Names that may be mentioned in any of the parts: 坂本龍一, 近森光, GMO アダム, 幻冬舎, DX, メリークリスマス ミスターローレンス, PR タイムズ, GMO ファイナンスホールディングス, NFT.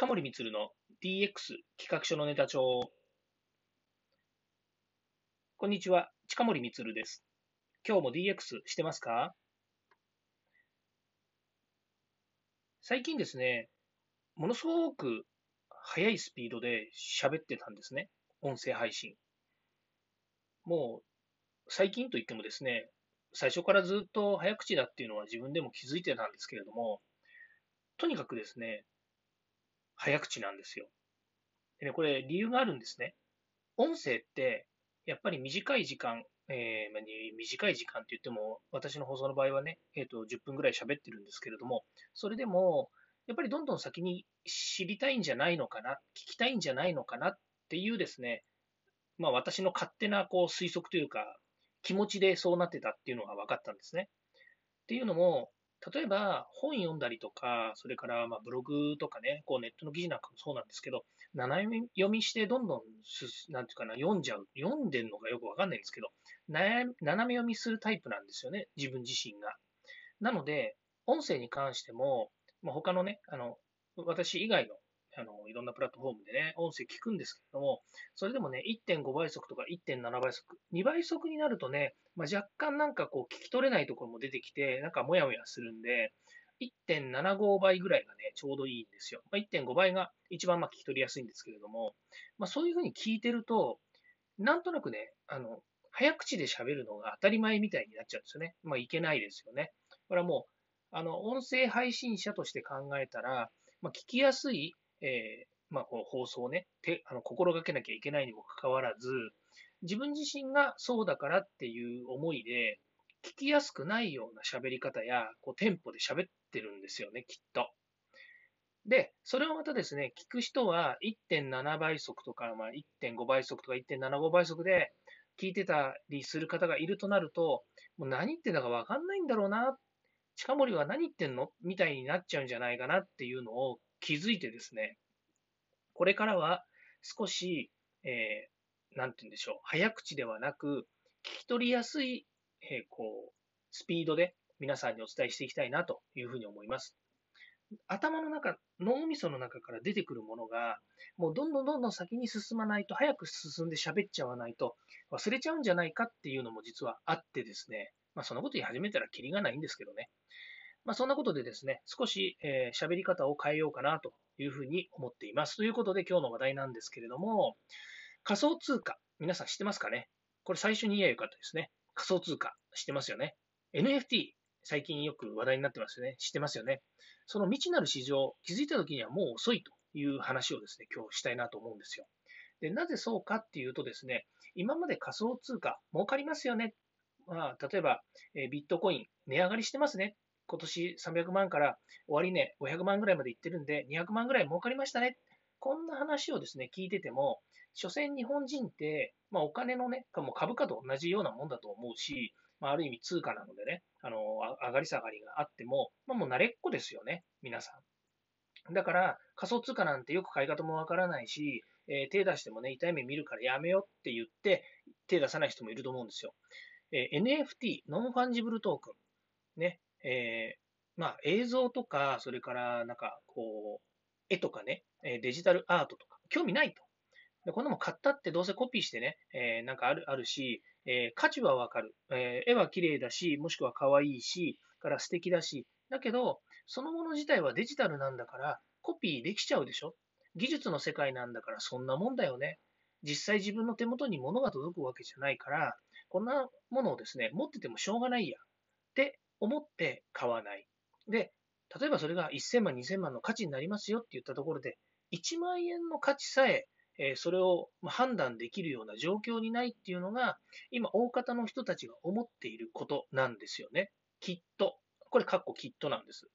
近森光の DX 企画書のネタ帳。こんにちは、近森光です。今日も DX してますか？最近ですね、ものすごく速いスピードで喋ってたんですね。音声配信。もう最近といってもですね、最初からずっと早口だっていうのは自分でも気づいてたんですけれども、とにかくですね、早口なんですよ。でね、これ理由があるんですね。音声ってやっぱり短い時間、短い時間って言っても私の放送の場合はね、10分ぐらい喋ってるんですけれども、それでもやっぱりどんどん先に知りたいんじゃないのかな、聞きたいんじゃないのかなっていうですね、まあ私の勝手なこう推測というか気持ちでそうなってたっていうのが分かったんですね。っていうのも、例えば本読んだりとか、それからまあブログとかね、こうネットの記事なんかもそうなんですけど、斜め読みしてどんどんなんていうかな、読んでるのかよくわかんないんですけど、斜め読みするタイプなんですよね、自分自身が。なので、音声に関しても、まあ、他のね、私以外の、いろんなプラットフォームでね、音声聞くんですけども、それでもね、1.5 倍速とか 1.7 倍速、2倍速になるとね、まあ、若干なんかこう聞き取れないところも出てきて、なんかモヤモヤするんで、1.75 倍ぐらいがね、ちょうどいいんですよ。まあ、1.5 倍が一番まあ聞き取りやすいんですけれども、まあ、そういうふうに聞いてると、なんとなくね、早口で喋るのが当たり前みたいになっちゃうんですよね。まあ、いけないですよね。これはもう、音声配信者として考えたら、まあ、聞きやすい、まあ、この放送をね、心がけなきゃいけないにもかかわらず、自分自身がそうだからっていう思いで、聞きやすくないような喋り方やこうテンポで喋ってるんですよね、きっと。で、それをまたですね、聞く人は 1.7 倍速とか、まあ、1.5 倍速とか 1.75 倍速で聞いてたりする方がいるとなると、もう何言ってんだか分かんないんだろうな、近森は何言ってんのみたいになっちゃうんじゃないかなっていうのを気づいてですね、これからは少し、なんて言うんでしょう、早口ではなく、聞き取りやすい、こうスピードで皆さんにお伝えしていきたいなというふうに思います。頭の中、脳みその中から出てくるものが、もうどんどん先に進まないと、早く進んで喋っちゃわないと、忘れちゃうんじゃないかっていうのも実はあってですね、まあ、そんなこと言い始めたらキリがないんですけどね。まあ、そんなことでですね、少し喋り方を変えようかなというふうに思っています。ということで、今日の話題なんですけれども、仮想通貨、皆さん知ってますかね？これ最初に言えばよかったですね。仮想通貨、知ってますよね。NFT、最近よく話題になってますよね。知ってますよね。その未知なる市場、気づいた時にはもう遅いという話をですね、今日したいなと思うんですよ。で、なぜそうかっていうとですね、今まで仮想通貨、儲かりますよね。まあ、例えば、ビットコイン、値上がりしてますね。今年300万から終値500万ぐらいまでいってるんで、200万ぐらい儲かりましたね。こんな話をですね、聞いてても、所詮日本人って、まあ、お金のね、もう株価と同じようなもんだと思うし、まあ、ある意味通貨なのでね、上がり下がりがあっても、まあ、もう慣れっこですよね、皆さん。だから、仮想通貨なんてよく買い方もわからないし、手出してもね、痛い目見るからやめよって言って、手出さない人もいると思うんですよ。NFT、ノンファンジブルトークン。ね。まあ、映像とか、それからなんかこう絵とかね、デジタルアートとか、興味ないと。で、こんなもん買ったってどうせコピーしてね、なんかあるし、価値はわかる、絵は綺麗だし、もしくは可愛いし、から素敵だし、だけど、そのもの自体はデジタルなんだから、コピーできちゃうでしょ。技術の世界なんだから、そんなもんだよね。実際自分の手元に物が届くわけじゃないから、こんなものをですね、持っててもしょうがないや。で、思って買わない。で、例えばそれが1000万、2000万の価値になりますよって言ったところで、1万円の価値さえ、それを判断できるような状況にないっていうのが、今、大方の人たちが思っていることなんですよね。きっと。これ、きっとなんです。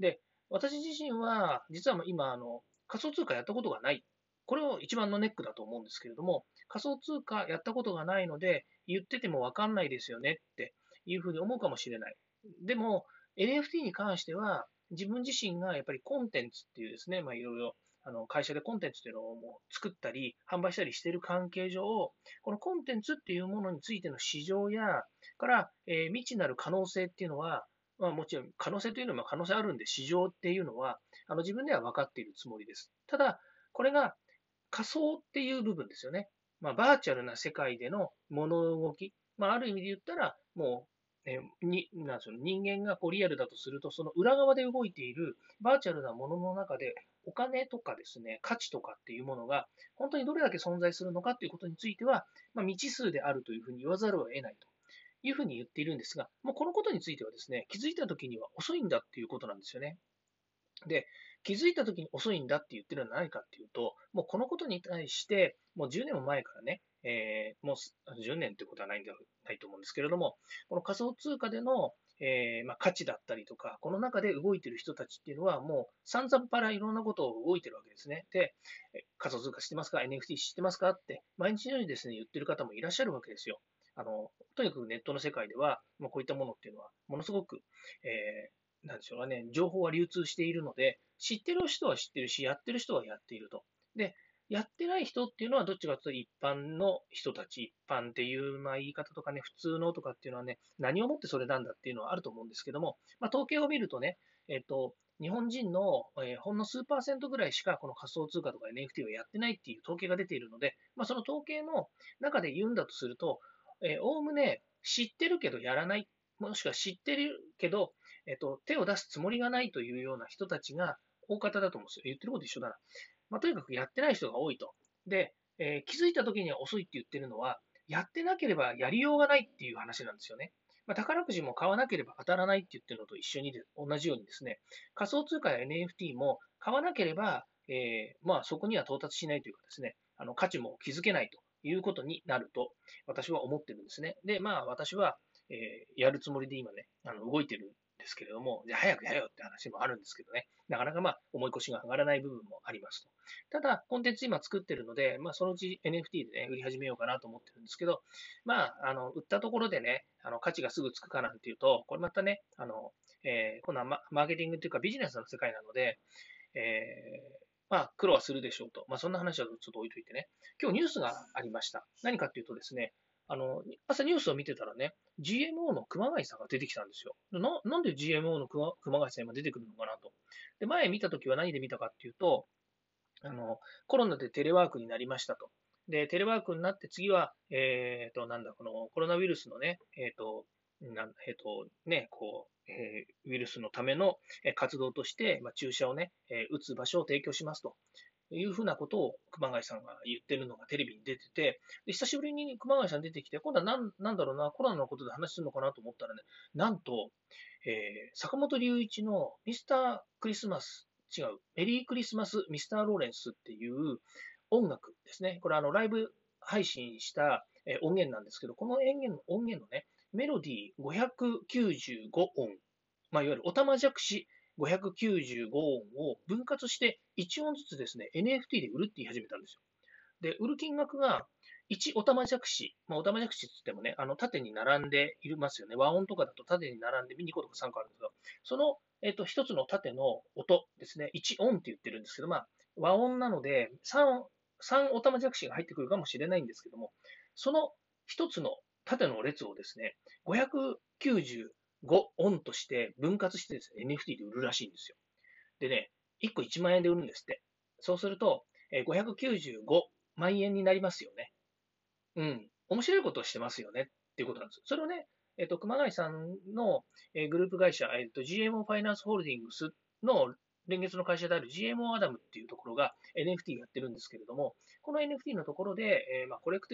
で、私自身は、実は今、仮想通貨やったことがない。これを一番のネックだと思うんですけれども、仮想通貨やったことがないので、言っててもわかんないですよねっていうふうに思うかもしれない。でも、NFT に関しては、自分自身がやっぱりコンテンツっていうですね、まあ、いろいろ会社でコンテンツっていうのをもう作ったり、販売したりしている関係上、このコンテンツっていうものについての市場や、から、未知なる可能性っていうのは、まあ、もちろん可能性というのは可能性あるんで、市場っていうのは自分では分かっているつもりです。ただ、これが仮想っていう部分ですよね。まあ、バーチャルな世界での物の動き、まあ、ある意味で言ったら、もう、なんでしょう、人間がこうリアルだとすると、その裏側で動いているバーチャルなものの中で、お金とかですね、価値とかっていうものが、本当にどれだけ存在するのかということについては、まあ、未知数であるというふうに言わざるを得ないというふうに言っているんですが、もうこのことについてはですね、気づいたときには遅いんだっていうことなんですよね。で、気づいたときに遅いんだって言ってるのは何かっていうと、もうこのことに対して、もう10年も前からね、もう10年ってことはないと思うんですけれども、この仮想通貨での、まあ、価値だったりとか、この中で動いてる人たちっていうのは、もう散々パラいろんなことを動いてるわけですね。で、仮想通貨知ってますか ?NFT 知ってますかって、毎日のようにですね、言ってる方もいらっしゃるわけですよ。とにかくネットの世界では、まあ、こういったものっていうのは、ものすごく、なんでしょうかね、情報は流通しているので、知ってる人は知ってるし、やってる人はやっていると。で、やってない人っていうのは、どっちかというと一般の人たち、一般っていう、まあ、言い方とかね、普通のとかっていうのはね、何をもってそれなんだっていうのはあると思うんですけども、まあ、統計を見るとね、日本人の、ほんの数パーセントぐらいしかこの仮想通貨とか NFT をやってないっていう統計が出ているので、まあ、その統計の中で言うんだとすると、おおむね知ってるけどやらない、もしくは知ってるけど、手を出すつもりがないというような人たちが大方だと思うんですよ。言ってること一緒だな。まあ、とにかくやってない人が多いと。で、気づいた時には遅いって言ってるのは、やってなければやりようがないっていう話なんですよね。まあ、宝くじも買わなければ当たらないって言ってるのと一緒に同じようにですね、仮想通貨や NFT も買わなければ、まあ、そこには到達しないというかですね、価値も築けないということになると私は思ってるんですね。で、まあ私は、やるつもりで今ね、動いてるんですけれども、じゃあ早くやれよって話もあるんですけどね、なかなかまあ思い越しが上がらない部分もありますと。ただ、コンテンツ今作ってるので、まあそのうち NFT でね、売り始めようかなと思ってるんですけど、まあ、売ったところでね、価値がすぐつくかなんていうと、これまたね、今度はマーケティングというかビジネスの世界なので、まあ、苦労はするでしょうと。まあ、そんな話はちょっと置いといてね。今日ニュースがありました。何かっていうとですね、朝ニュースを見てたらね、GMO の熊谷さんが出てきたんですよ。なんで GMO の熊谷さん今出てくるのかなと。で、前見たときは何で見たかっていうと、コロナでテレワークになりましたと。で、テレワークになって次は、このコロナウイルスのね、ウイルスのための活動として、まあ、注射をね、打つ場所を提供しますというふうなことを熊谷さんが言ってるのがテレビに出てて、で久しぶりに熊谷さん出てきて、今度はなんだろうな、コロナのことで話するのかなと思ったらね、なんと、坂本龍一のミスタークリスマス、違う、メリークリスマス、ミスターローレンスっていう音楽ですね。これライブ配信した音源なんですけど、この音源のね、メロディー595音、まあ、いわゆるおたまじゃくし595音を分割して1音ずつですね、NFT で売るって言い始めたんですよ。で、売る金額が1おたまじゃくし、まあ、おたまじゃくしって言ってもね、縦に並んでいますよね。和音とかだと縦に並んで2個とか3個あるんですけど、その、1つの縦の音ですね、1音って言ってるんですけど、まあ、和音なので3おたまじゃくしが入ってくるかもしれないんですけども、その1つの縦の列をですね、595音として分割してですね、NFT で売るらしいんですよ。でね、1個1万円で売るんですって。そうすると、595万円になりますよね。うん。面白いことをしてますよねっていうことなんです。それをね、熊谷さんのグループ会社、GMO ファイナンスホールディングスの連結の会社である GMO アダムっていうところが NFT やってるんですけれども、この NFT のところで、まあ、コレク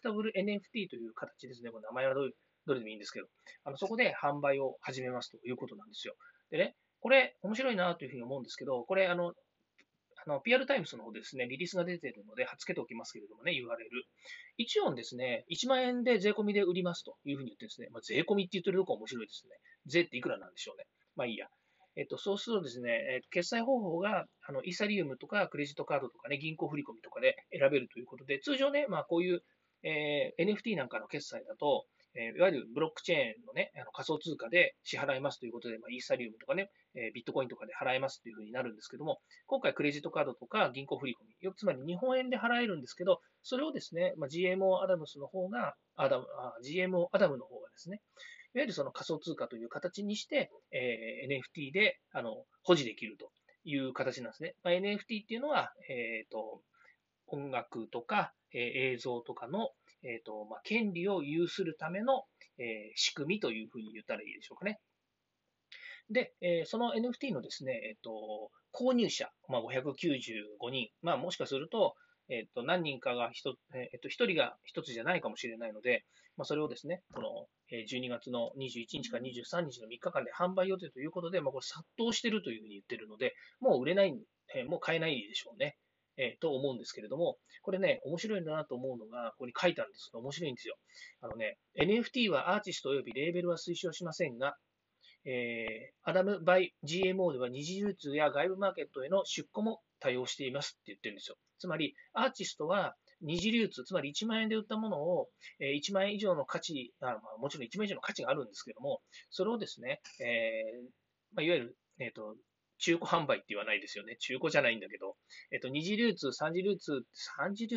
タブル NFT という形ですね。この名前はどれでもいいんですけど、そこで販売を始めますということなんですよ。でね、これ面白いなというふうに思うんですけど、これPR タイムズの方ですね、リリースが出ているので、貼っつけておきますけれどもね、URL。1音ですね、1万円で税込みで売りますというふうに言ってですね、まあ、税込みって言ってるとこ面白いですね。税っていくらなんでしょうね。まあいいや。そうするとですね、決済方法がイーサリウムとかクレジットカードとかね、銀行振込とかで選べるということで、通常ね、まあ、こういう、NFT なんかの決済だと、いわゆるブロックチェーンのね、仮想通貨で支払いますということで、まあ、イーサリウムとかね、ビットコインとかで払いますというふうになるんですけども、今回クレジットカードとか銀行振込、つまり日本円で払えるんですけど、それをですね、まあ、GMO アダムの方がですね、いわゆるその仮想通貨という形にして、NFT で保持できるという形なんですね。まあ、NFT っていうのは、音楽とか、映像とかの、権利を有するための、仕組みというふうに言ったらいいでしょうかね。で、その NFT のですね、購入者、まあ、595人、まあ、もしかすると、何人かが1人が1つじゃないかもしれないので、まあ、それをですね、この12月の21日から23日の3日間で販売予定ということで、まあ、これ殺到してるというふうに言ってるので、もう売れない、もう買えないでしょうね、と思うんですけれども、これね、面白いなと思うのが、ここに書いてあるんですけど、面白いんですよ。NFT はアーティストおよびレーベルは推奨しませんが、アダム・バイ・ GMO では二次流通や外部マーケットへの出荷も対応していますって言ってるんですよ。つまり、アーティストは二次流通、つまり1万円で売ったものを、1万円以上の価値、もちろん1万円以上の価値があるんですけども、それをですね、いわゆる、中古販売って言わないですよね。中古じゃないんだけど、二次流通、三次流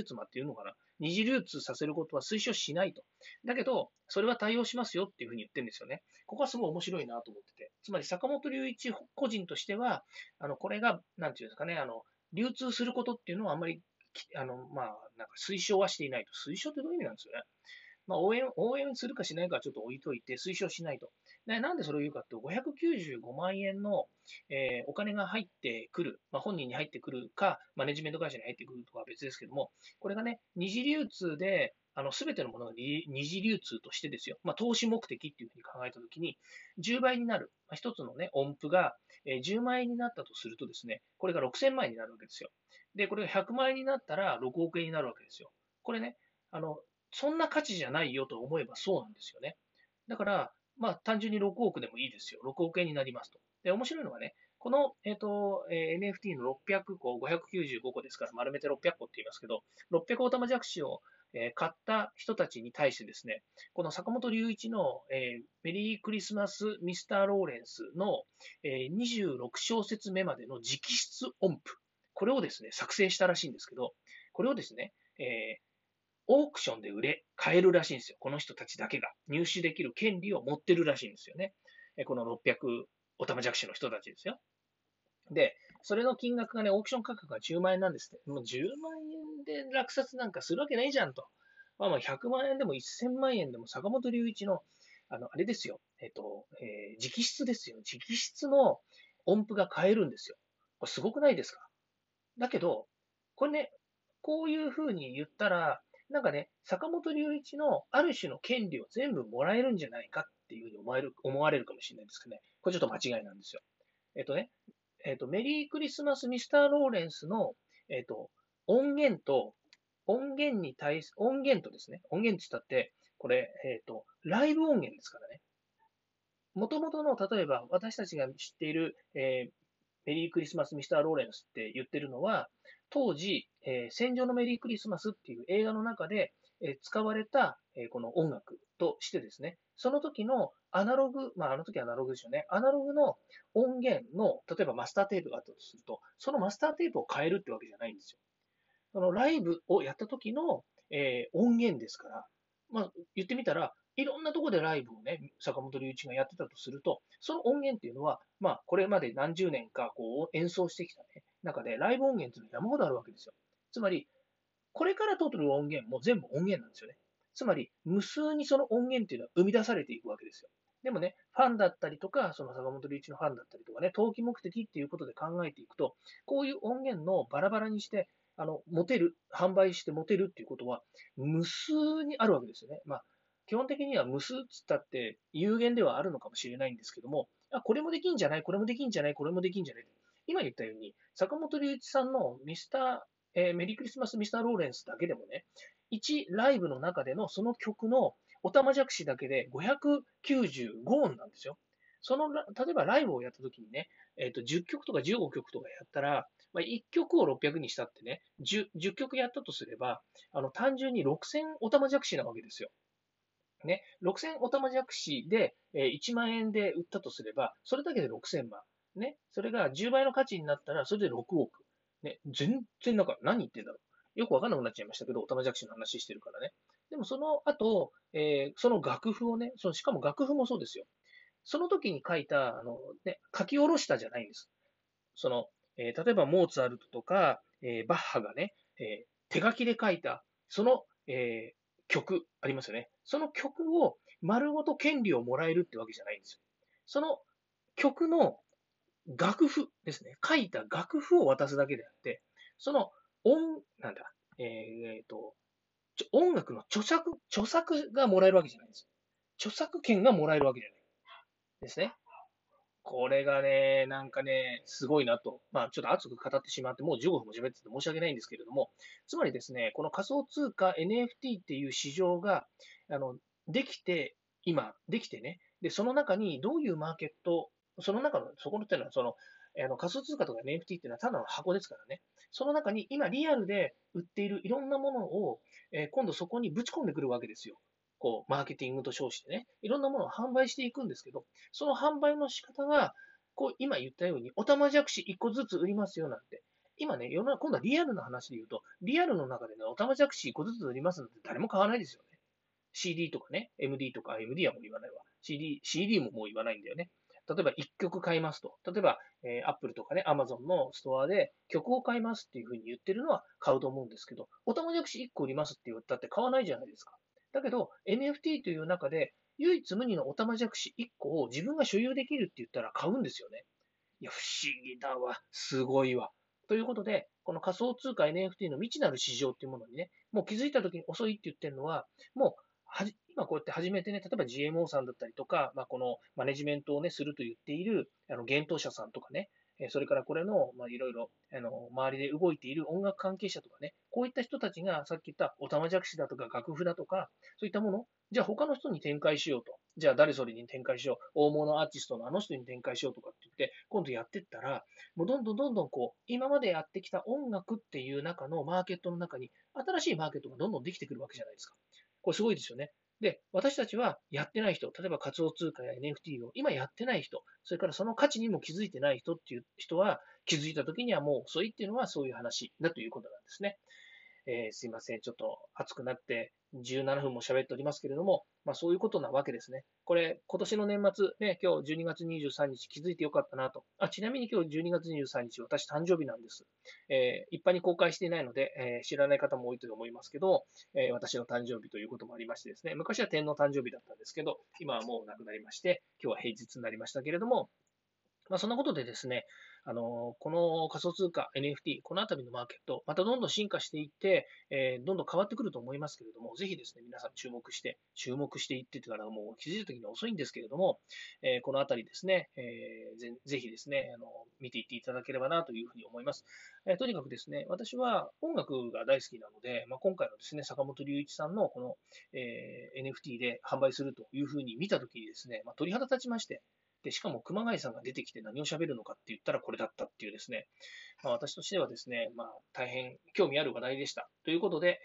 通まっていうのかな。二次流通させることは推奨しないと。だけど、それは対応しますよっていうふうに言ってるんですよね。ここはすごい面白いなと思ってて。つまり、坂本龍一個人としては、これが、なんていうんですかね、流通することっていうのはあんまり、なんか推奨はしていないと。推奨ってどういう意味なんですよね。まあ、応援するかしないかはちょっと置いといて、推奨しないと。なんでそれを言うかって、595万円の、お金が入ってくる、まあ、本人に入ってくるか、マネジメント会社に入ってくるとかは別ですけども、これがね、二次流通で、全てのものが二次流通としてですよ、まあ、投資目的っていうふうに考えたときに、10倍になる、まあ、一つのね、音符が10万円になったとするとですね、これが6000万円になるわけですよ。で、これが100万円になったら6億円になるわけですよ。これね、そんな価値じゃないよと思えばそうなんですよね。だから、まあ、単純に6億でもいいですよ。6億円になりますと。で、面白いのはね、この、NFT の600個、595個ですから、丸めて600個って言いますけど、600オタマジャクシを、買った人たちに対してですね、この坂本龍一の、メリークリスマスミスターローレンスの、26小節目までの直筆音符、これをですね、作成したらしいんですけど、これをですね、オークションで買えるらしいんですよ。この人たちだけが入手できる権利を持ってるらしいんですよね。この600おたまじゃくしの人たちですよ。で、それの金額がね、オークション価格が10万円なんですって。もう10万円で落札なんかするわけないじゃんと。まあまあ100万円でも1000万円でも坂本龍一の、あれですよ。直筆ですよ。直筆の音符が買えるんですよ。これすごくないですか？だけど、これね、こういう風に言ったら、なんかね、坂本龍一のある種の権利を全部もらえるんじゃないかっていうふうに思われるかもしれないですけどね。これちょっと間違いなんですよ。メリークリスマスミスターローレンスの、音源とですね、音源って言ったって、これ、ライブ音源ですからね。もともとの、例えば私たちが知っている、メリークリスマスミスターローレンスって言ってるのは、当時、戦場のメリークリスマスっていう映画の中で、使われた、この音楽としてですね、その時のアナログ、まああの時アナログですよね、アナログの音源の、例えばマスターテープがあったとすると、そのマスターテープを変えるってわけじゃないんですよ。そのライブをやった時の、音源ですから、まあ言ってみたら、いろんなところでライブをね、坂本龍一がやってたとすると、その音源っていうのは、まあ、これまで何十年かこう演奏してきた、ね、中で、ライブ音源っていうのは山ほどあるわけですよ。つまり、これから取る音源も全部音源なんですよね。つまり、無数にその音源っていうのは生み出されていくわけですよ。でもね、ファンだったりとか、その坂本龍一のファンだったりとかね、投機目的っていうことで考えていくと、こういう音源のバラバラにして、販売して持てるっていうことは、無数にあるわけですよね。まあ基本的には無数っつったって有限ではあるのかもしれないんですけども、これもできんじゃない、これもできんじゃない、これもできんじゃない。今言ったように、坂本龍一さんのメリークリスマスミスターローレンスだけでもね、1ライブの中でのその曲のおたまじゃくしだけで595音なんですよ。例えばライブをやった時にね、10曲とか15曲とかやったら、まあ、1曲を600にしたってね、10曲やったとすれば、単純に6000おたまじゃくしなわけですよ。ね、6000おたまじゃくしで、1万円で売ったとすれば、それだけで6000万。ね、それが10倍の価値になったら、それで6億。ね、全然なんか何言ってんだろう。よくわかんなくなっちゃいましたけど、おたまじゃくしの話してるからね。でもその後、その楽譜をね、しかも楽譜もそうですよ。その時に書いた、書き下ろしたじゃないんです。例えばモーツァルトとか、バッハがね、手書きで書いた、その、曲ありますよね。その曲を丸ごと権利をもらえるってわけじゃないんですよ。その曲の楽譜ですね。書いた楽譜を渡すだけであって、その音楽の著作がもらえるわけじゃないんです。著作権がもらえるわけじゃないですね。これがね、なんかね、すごいなと。ちょっと熱く語ってしまって、もう15分も喋ってて申し訳ないんですけれども、つまりですね、この仮想通貨 NFT っていう市場が、できてね、で、その中にどういうマーケット、その中の、そこのっていうのは、仮想通貨とか NFT っていうのはただの箱ですからね、その中に今リアルで売っているいろんなものを、今度そこにぶち込んでくるわけですよ。マーケティングと称してね、いろんなものを販売していくんですけど、その販売の仕方が、今言ったように、おたまじゃくし1個ずつ売りますよなんて、今ね、世の中、今度はリアルの話で言うと、リアルの中でね、おたまじゃくし1個ずつ売りますなんて誰も買わないですよね。CD とかね、MD とか、MD はもう言わないわ。CD ももう言わないんだよね。例えば1曲買いますと。例えば、Apple とかね、Amazon のストアで曲を買いますっていうふうに言ってるのは買うと思うんですけど、おたまじゃくし1個売りますって言ったって買わないじゃないですか。だけど NFT という中で唯一無二のおたまじゃくし1個を自分が所有できるって言ったら買うんですよね。いや、不思議だわ。すごいわ。ということで、この仮想通貨 NFT の未知なる市場っていうものにね、もう気づいた時に遅いって言ってるのは、もう今こうやって始めてね、例えば GMO さんだったりとか、このマネジメントをね、すると言っている、幻冬舎さんとかね、それからこれの、いろいろ、周りで動いている音楽関係者とかね、こういった人たちがさっき言ったおたまじゃくしだとか楽譜だとか、そういったもの、じゃあ他の人に展開しようと。じゃあ誰それに展開しよう。大物アーティストのあの人に展開しようとかって言って、今度やってったら、もうどんどん今までやってきた音楽っていう中のマーケットの中に、新しいマーケットがどんどんできてくるわけじゃないですか。これすごいですよね。で、私たちはやってない人、例えば仮想通貨や NFT を今やってない人、それからその価値にも気づいてない人っていう人は、気づいた時にはもう遅いっていうのはそういう話だということなんですね。すいません。ちょっと熱くなって17分も喋っておりますけれども、そういうことなわけですね。これ、今年の年末、ね、今日12月23日気づいてよかったなと。ちなみに今日12月23日、私誕生日なんです。一般に公開していないので、知らない方も多いと思いますけど、私の誕生日ということもありましてですね、昔は天皇誕生日だったんですけど、今はもう亡くなりまして、今日は平日になりましたけれども、そんなことでですね、この仮想通貨 NFT、このあたりのマーケット、またどんどん進化していって、どんどん変わってくると思いますけれども、ぜひですね、皆さん注目していってからもう気づいた時に遅いんですけれども、このあたりですね、ぜひですね、見ていっていただければなというふうに思います。とにかくですね、私は音楽が大好きなので、今回のですね、坂本龍一さんのこの、NFT で販売するというふうに見た時にですね、鳥肌立ちまして、で、しかも熊谷さんが出てきて何を喋るのかって言ったらこれだったっていうですね、私としてはですね、大変興味ある話題でした。ということで、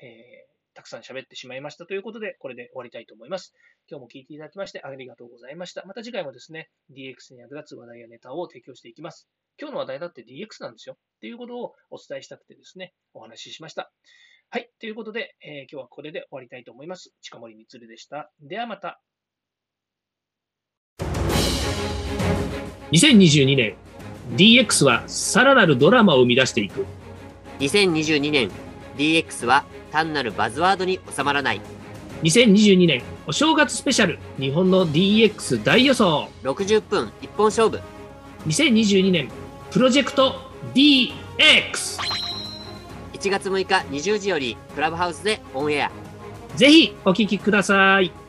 たくさん喋ってしまいましたということで、これで終わりたいと思います。今日も聞いていただきましてありがとうございました。また次回もですね、DX に役立つ話題やネタを提供していきます。今日の話題だって DX なんですよ。っていうことをお伝えしたくてですね、お話ししました。はい。ということで、今日はこれで終わりたいと思います。近森光でした。ではまた。2022年 DX はさらなるドラマを生み出していく。2022年 DX は単なるバズワードに収まらない。2022年お正月スペシャル日本の DX 大予想60分一本勝負。2022年プロジェクト DX。 1月6日20時よりクラブハウスでオンエア。ぜひお聞きください。